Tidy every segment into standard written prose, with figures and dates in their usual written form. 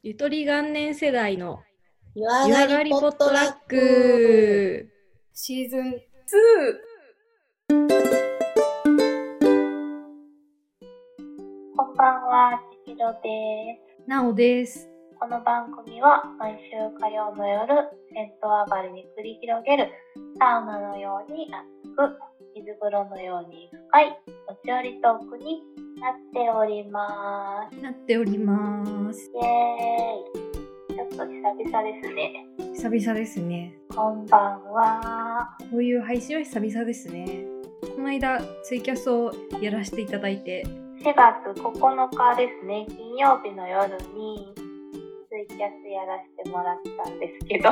ゆとり元年世代の湯上がりポットラックシーズン2。こんばんは、ちひろです。なおです。この番組は毎週火曜の夜、銭湯上がりに繰り広げるサウナのように熱く、水風呂のように深い持ち寄りトークになっております。イエーイ。ちょっと久々ですね。こんばんは。こういう配信は久々ですね。この間ツイキャスをやらせていただいて、4月9日ですね、金曜日の夜にツイキャスやらせてもらったんですけど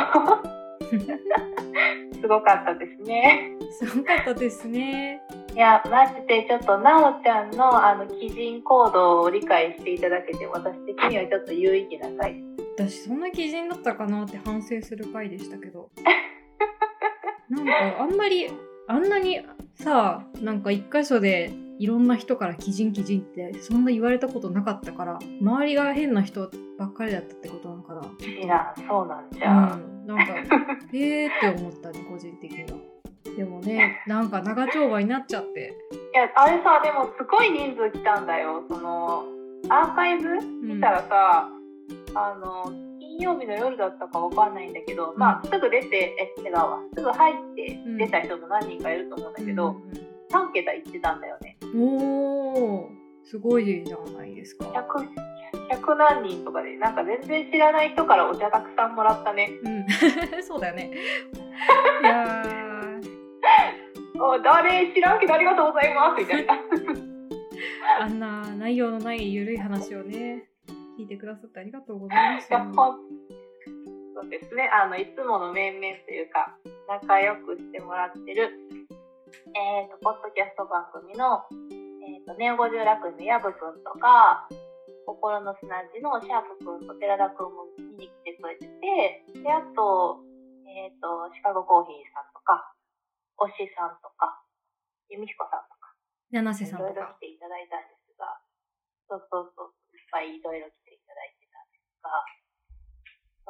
すごかったですね。いや、マジでちょっとなおちゃんの奇人行動を理解していただけて、私的にはちょっと有意義な回。私そんな奇人だったかなって反省する回でしたけどなんかあんなにさ、なんか一箇所でいろんな人から奇人ってそんな言われたことなかったから、周りが変な人ばっかりだったってことなのかな。いや、そうなんじゃ、なんかって思ったね、個人的には。でもね、なんか長丁場になっちゃって、いや、あれさ、でもすごい人数来たんだよ。そのアーカイブ見たらさ、金曜日の夜だったかわかんないんだけど、まあすぐ出て、すぐ入って出た人も何人かいると思うんだけど、3桁いってたんだよね。おー、すごいじゃないですか。100何人とかで、なんか全然知らない人からお茶たくさんもらったね、そうだよねいや誰知らんけどありがとうございますみたいなあんな内容のないゆるい話をね、聞いてくださってありがとうございます。そうですね、いつもの面々というか仲良くしてもらってるポッドキャスト番組のネオ50楽園のヤブくんとか、心の砂地のシャープくんと寺田くんも見に来てくれてて、で、あと、シカゴコーヒーさんとか、おしさんとか、ゆみひこさんとか、七瀬さんとか、いろいろ来ていただいたんですが、そう、いっぱいいろいろ来ていただいてた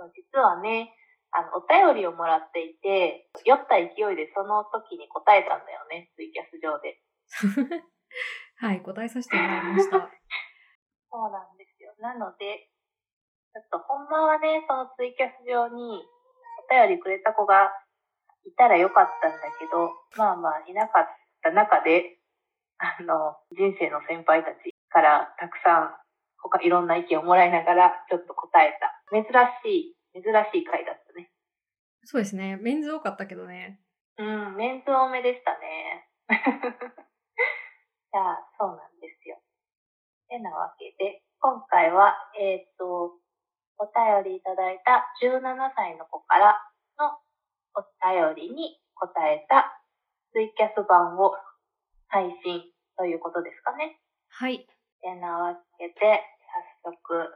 んですが、そう、実はね、お便りをもらっていて、酔った勢いでその時に答えたんだよね、ツイキャス上ではい、答えさせてもらいましたそうなんですよ。なのでちょっとほんまはね、そのツイキャス上にお便りくれた子がいたらよかったんだけど、まあいなかった中で、人生の先輩たちからたくさんいろんな意見をもらいながらちょっと答えた、珍しい回だったね。そうですね、メンズ多かったけどね。メンズ多めでしたねじゃあ、そうなんですよ。てなわけで、今回はお便りいただいた17歳の子からのお便りに答えたツイキャス版を配信ということですかね。はい。てなわけで、早速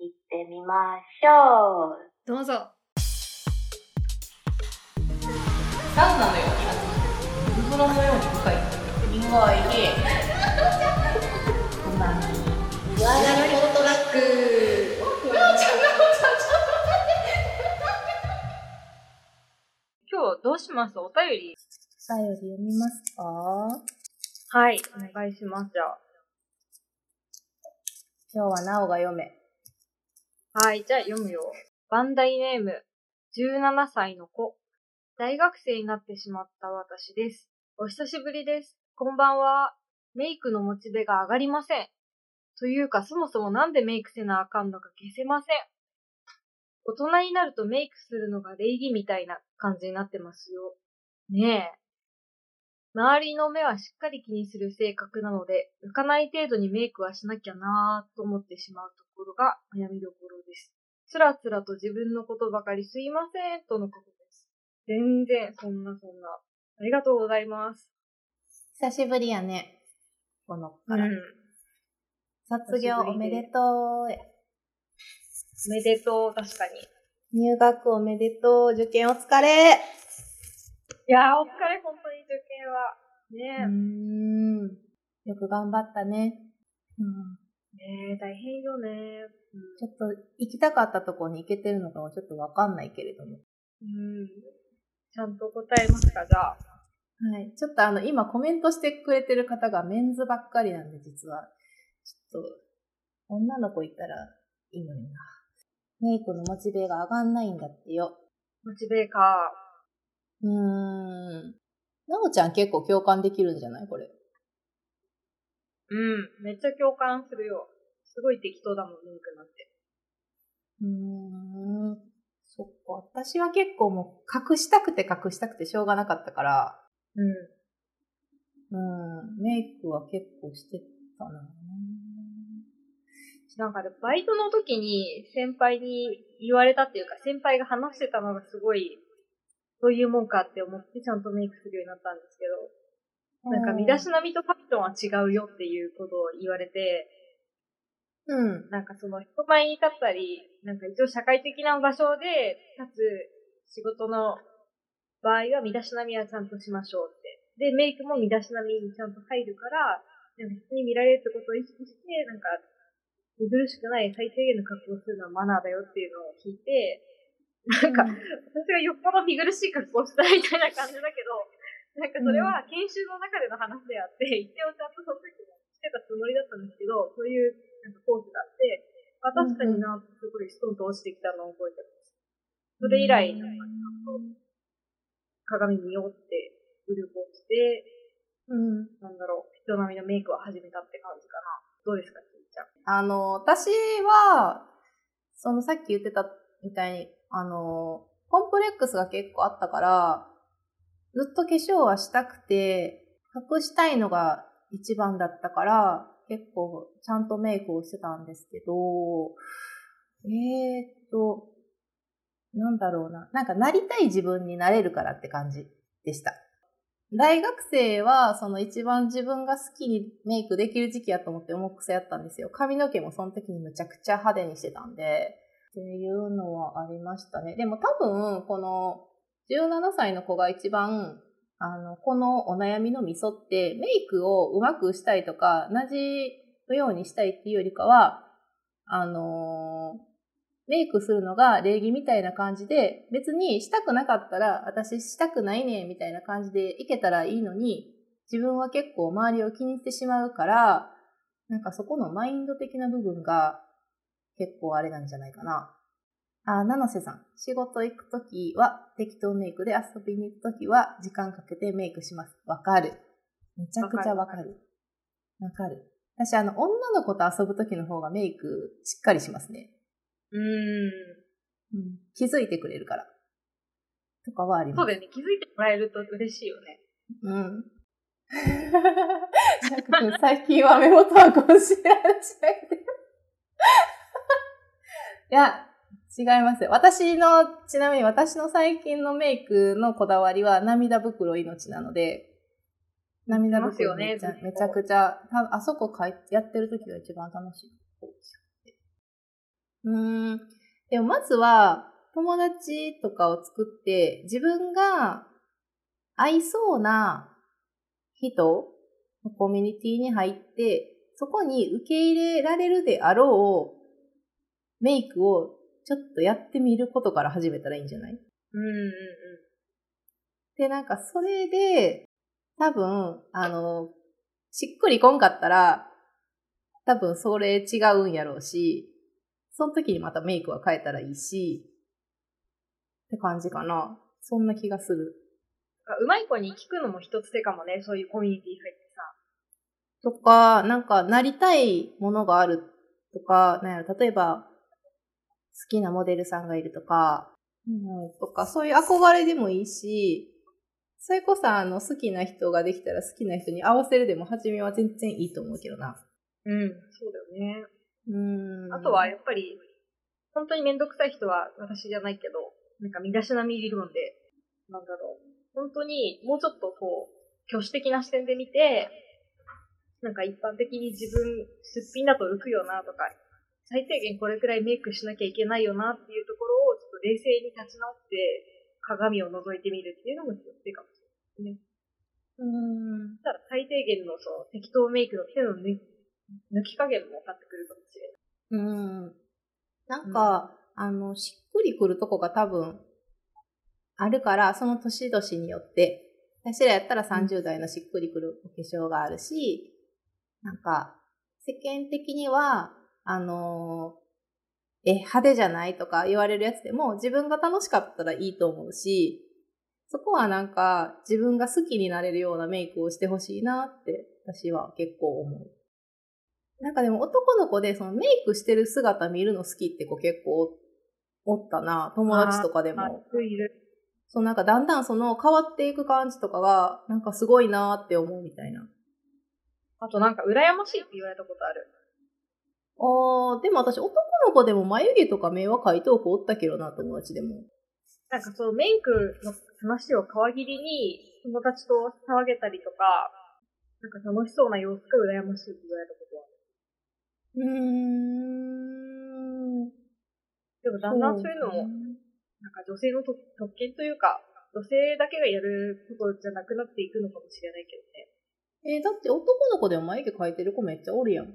行ってみましょう。どうぞ。サウナのように、水風呂のように深い。リンゴはいけ。こんな。湯上がりポットラック。今日どうします？お便り読みますか？はい、お願いします。じゃあ。今日はなおが読め。はい、じゃあ読むよ。バンダイネーム、17歳の子。大学生になってしまった私です。お久しぶりです。こんばんは。メイクのモチベが上がりません。というか、そもそもなんでメイクせなあかんのか消せません。大人になるとメイクするのが礼儀みたいな感じになってますよ。ねえ。周りの目はしっかり気にする性格なので、浮かない程度にメイクはしなきゃなぁと思ってしまうところが悩みどころです。つらつらと自分のことばかりすいませんとのことです。全然そんな。ありがとうございます。久しぶりやね。この子から。卒業おめでとう。おめでとう、確かに。入学おめでとう。受験お疲れ。いやー、お疲れ、本当に受験は。ねえ。よく頑張ったね。大変よね、うん。ちょっと行きたかったところに行けてるのかはちょっとわかんないけれども。うん。ちゃんと答えましたが。はい。ちょっと今コメントしてくれてる方がメンズばっかりなんで、実は。ちょっと、女の子いたらいいのにな。メイクのモチベが上がんないんだってよ。モチベか。なおちゃん結構共感できるんじゃないこれ。うん。めっちゃ共感するよ。すごい適当だもん、メイクなんて。そっか。私は結構もう隠したくてしょうがなかったから。メイクは結構してたな。なんかバイトの時に先輩に言われたっていうか、先輩が話してたのがすごい、そういうもんかって思ってちゃんとメイクするようになったんですけど、なんか身だしなみとファッションは違うよっていうことを言われて、うん。なんかその人前に立ったり、なんか一応社会的な場所で立つ仕事の場合は身だしなみはちゃんとしましょうって。で、メイクも身だしなみにちゃんと入るから、なんか人に見られるってことを意識して、なんか、ずるしくない最低限の格好をするのはマナーだよっていうのを聞いて、なんか、私がよっぽど見苦しい格好をしたみたいな感じだけど、なんかそれは研修の中での話であって、一応ちゃんとその時にしてたつもりだったんですけど、そういうなんかコースがあって、確かにな、すごいストンと落ちてきたのを覚えてます。それ以来、なんかちゃんと鏡見ようって努力をして、なんだろう、人並みのメイクを始めたって感じかな。どうですか？私は、そのさっき言ってたみたいに、コンプレックスが結構あったから、ずっと化粧はしたくて、隠したいのが一番だったから、結構ちゃんとメイクをしてたんですけど、なんだろうな。なんかなりたい自分になれるからって感じでした。大学生は、その一番自分が好きにメイクできる時期やと思って重くせやったんですよ。髪の毛もその時にむちゃくちゃ派手にしてたんで、っていうのはありましたね。でも多分、この17歳の子が一番、このお悩みのみそって、メイクをうまくしたいとか、同じようにしたいっていうよりかは、メイクするのが礼儀みたいな感じで、別にしたくなかったら、私したくないね、みたいな感じでいけたらいいのに、自分は結構周りを気にしてしまうから、なんかそこのマインド的な部分が結構あれなんじゃないかな。七瀬さん。仕事行くときは適当メイクで、遊びに行くときは時間かけてメイクします。わかる。めちゃくちゃわかる。わかる。私女の子と遊ぶときの方がメイクしっかりしますね。気づいてくれるから。とかはあります。そうだよね。気づいてもらえると嬉しいよね。シャーク君、最近は目元はこうしられしなくて。いや、違いますよ。ちなみに私の最近のメイクのこだわりは涙袋命なので、涙袋めちゃくちゃ、あそこやってる時が一番楽しい。でもまずは友達とかを作って自分が合いそうな人のコミュニティに入ってそこに受け入れられるであろうメイクをちょっとやってみることから始めたらいいんじゃない？で、なんかそれで多分しっくりこんかったら多分それ違うんやろうしその時にまたメイクは変えたらいいし、って感じかな。そんな気がする。うまい子に聞くのも一つ手かもね、そういうコミュニティ入ってさ。とか、なんか、なりたいものがあるとか、なんやろ、例えば、好きなモデルさんがいるとか、そういう憧れでもいいし、それこそ好きな人ができたら好きな人に合わせるでも、初めは全然いいと思うけどな。そうだよね。あとはやっぱり本当にめんどくさい人は私じゃないけどなんか身だしなみ理論でなんだろう本当にもうちょっとこう挙手的な視点で見てなんか一般的に自分すっぴんだと浮くよなとか最低限これくらいメイクしなきゃいけないよなっていうところをちょっと冷静に立ち直って鏡を覗いてみるっていうのも必要かもしれないですね。最低限のその適当メイクの手の抜き加減も分かってくるかもしれない。なんか、しっくりくるとこが多分、あるから、その年々によって、私らやったら30代のしっくりくるお化粧があるし、なんか、世間的には、派手じゃないとか言われるやつでも、自分が楽しかったらいいと思うし、そこはなんか、自分が好きになれるようなメイクをしてほしいなって、私は結構思う。なんかでも男の子でそのメイクしてる姿見るの好きって子結構おったな。友達とかでも。そうなんかだんだんその変わっていく感じとかがなんかすごいなーって思うみたいな。あとなんか羨ましいって言われたことある。あー、でも私男の子でも眉毛とか目は描いておくおったけどな、友達でも。なんかそうメイクの話を皮切りに友達と騒げたりとか、なんか楽しそうな様子が羨ましいって言われたことは。でもだんだんそういうのも、なんか女性の特権というか、女性だけがやることじゃなくなっていくのかもしれないけどね。だって男の子でも眉毛描いてる子めっちゃおるやん。い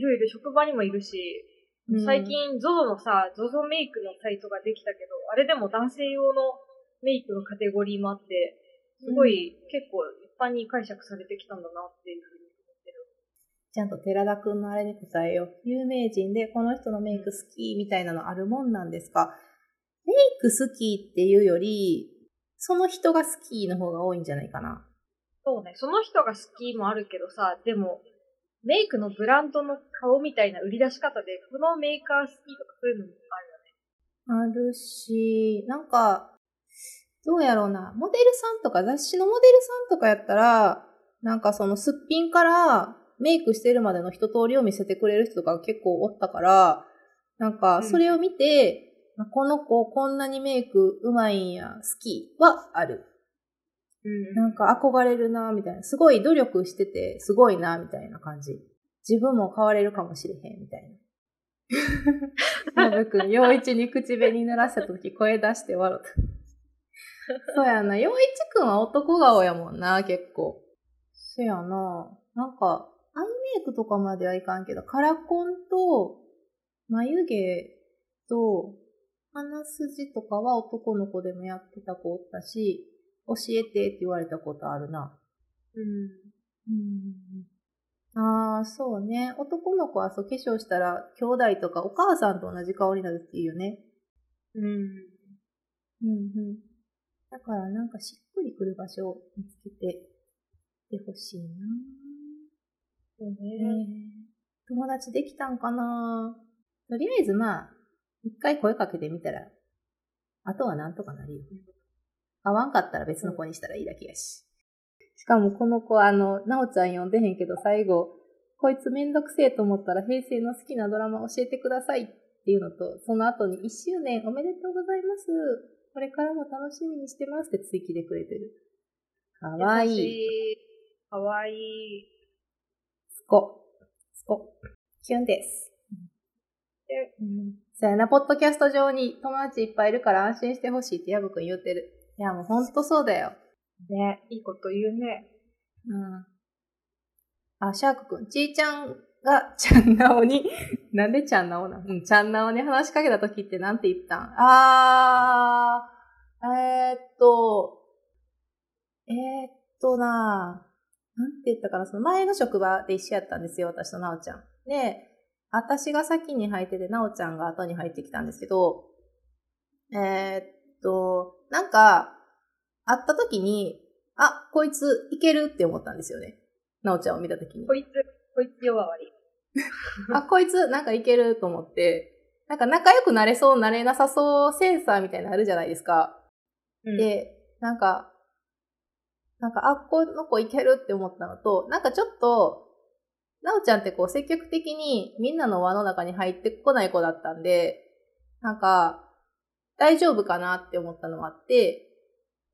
るいる、職場にもいるし、最近 ZOZO のさ、ZOZO メイクのサイトができたけど、あれでも男性用のメイクのカテゴリーもあって、すごい結構一般に解釈されてきたんだなっていうふうに。ちゃんと寺田くんのあれに答えよう。有名人でこの人のメイク好きみたいなのあるもんなんですか？メイク好きっていうより、その人が好きの方が多いんじゃないかな。そうね。その人が好きもあるけどさ、でも、メイクのブランドの顔みたいな売り出し方で、このメーカー好きとかそういうのもあるよね。あるし、なんか、どうやろうな。モデルさんとか、雑誌のモデルさんとかやったら、なんかそのすっぴんから、メイクしてるまでの一通りを見せてくれる人が結構おったから、なんかそれを見て、この子こんなにメイクうまいんや、好きはある。なんか憧れるなみたいな、すごい努力しててすごいなみたいな感じ。自分も変われるかもしれへんみたいな。のぶくん、陽一に口紅濡らした時声出して笑った。そうやな、陽一くんは男顔やもんな結構。そうやな、なんか。アイメイクとかまではいかんけど、カラコンと眉毛と鼻筋とかは男の子でもやってた子おったし、教えてって言われたことあるな。ああ、そうね。男の子はそう化粧したら兄弟とかお母さんと同じ顔になるっていうよね。だからなんかしっくりくる場所を見つけていってほしいな。友達できたんかな。とりあえずまあ一回声かけてみたら、あとはなんとかなるよ。合わんかったら別の子にしたらいいだけやし。しかもこの子なおちゃん呼んでへんけど、最後こいつめんどくせえと思ったら平成の好きなドラマ教えてくださいっていうのと、その後に1周年おめでとうございます、これからも楽しみにしてますって追記でくれてる。かわいい、かわいい。キュンです。そうやな、ポッドキャスト上に友達いっぱいいるから安心してほしいってヤブくん言ってる。いや、もうほんとそうだよ。ね、いいこと言うね。あ、シャークくん、ちーちゃんがちゃんなおに、なんでちゃんなおなの？ちゃんなおに話しかけた時ってなんて言ったん？なんて言ったかな、その前の職場で一緒やったんですよ、私となおちゃん。で、私が先に入ってて、なおちゃんが後に入ってきたんですけど、なんか、会った時に、あ、こいついけるって思ったんですよね。なおちゃんを見た時に。こいつ弱わり。あ、こいつなんかいけると思って、なんか仲良くなれそう、なれなさそうセンサーみたいなのあるじゃないですか。で、なんか、あ、この子いけるって思ったのと、なんかちょっと、なおちゃんってこう積極的にみんなの輪の中に入ってこない子だったんで、なんか、大丈夫かなって思ったのもあって、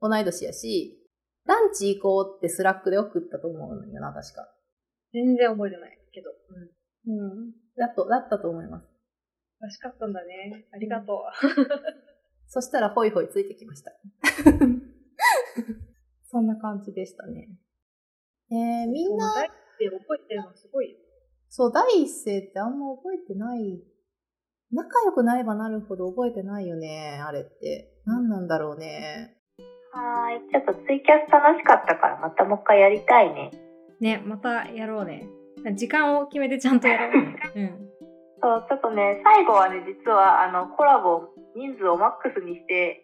同い年やし、ランチ行こうってスラックで送ったと思うんだな、確か。全然覚えてないけど。だったと思います。らしかったんだね。ありがとう。そしたらホイホイついてきました。そんな感じでしたね。みんな。大って覚えてるのすごいよ。そう、第一声ってあんま覚えてない。仲良くなればなるほど覚えてないよね、あれって。何なんだろうね。はい、ちょっとツイキャス楽しかったから、またもう一回やりたいね。ね、またやろうね。時間を決めてちゃんとやろうね。うん。そう、ちょっとね、最後はね、実はコラボ人数をマックスにして、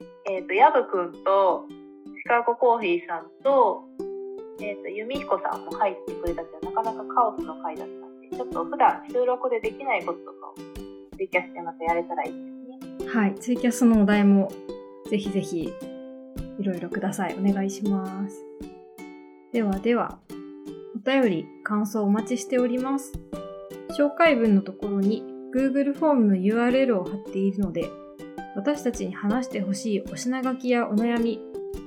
ヤブくんと、シカゴコーヒーさんと、ユミヒコさんも入ってくれたけど、なかなかカオスの回だったんで、ちょっと普段収録でできないこととかをツイキャスでまたやれたらいいですね。はい、ツイキャスのお題もぜひぜひいろいろください。お願いします。ではでは、お便り、感想お待ちしております。紹介文のところに Google フォームの URL を貼っているので、私たちに話してほしいお品書きやお悩み、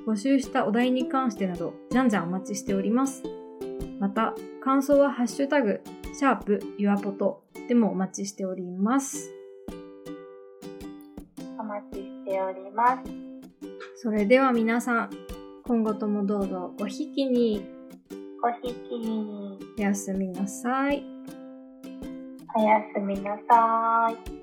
募集したお題に関してなど、じゃんじゃんお待ちしております。また、感想はハッシュタグ、#ユアポトでもお待ちしております。お待ちしております。それでは皆さん、今後ともどうぞごひきに。ごひきに。おやすみなさい。おやすみなさい。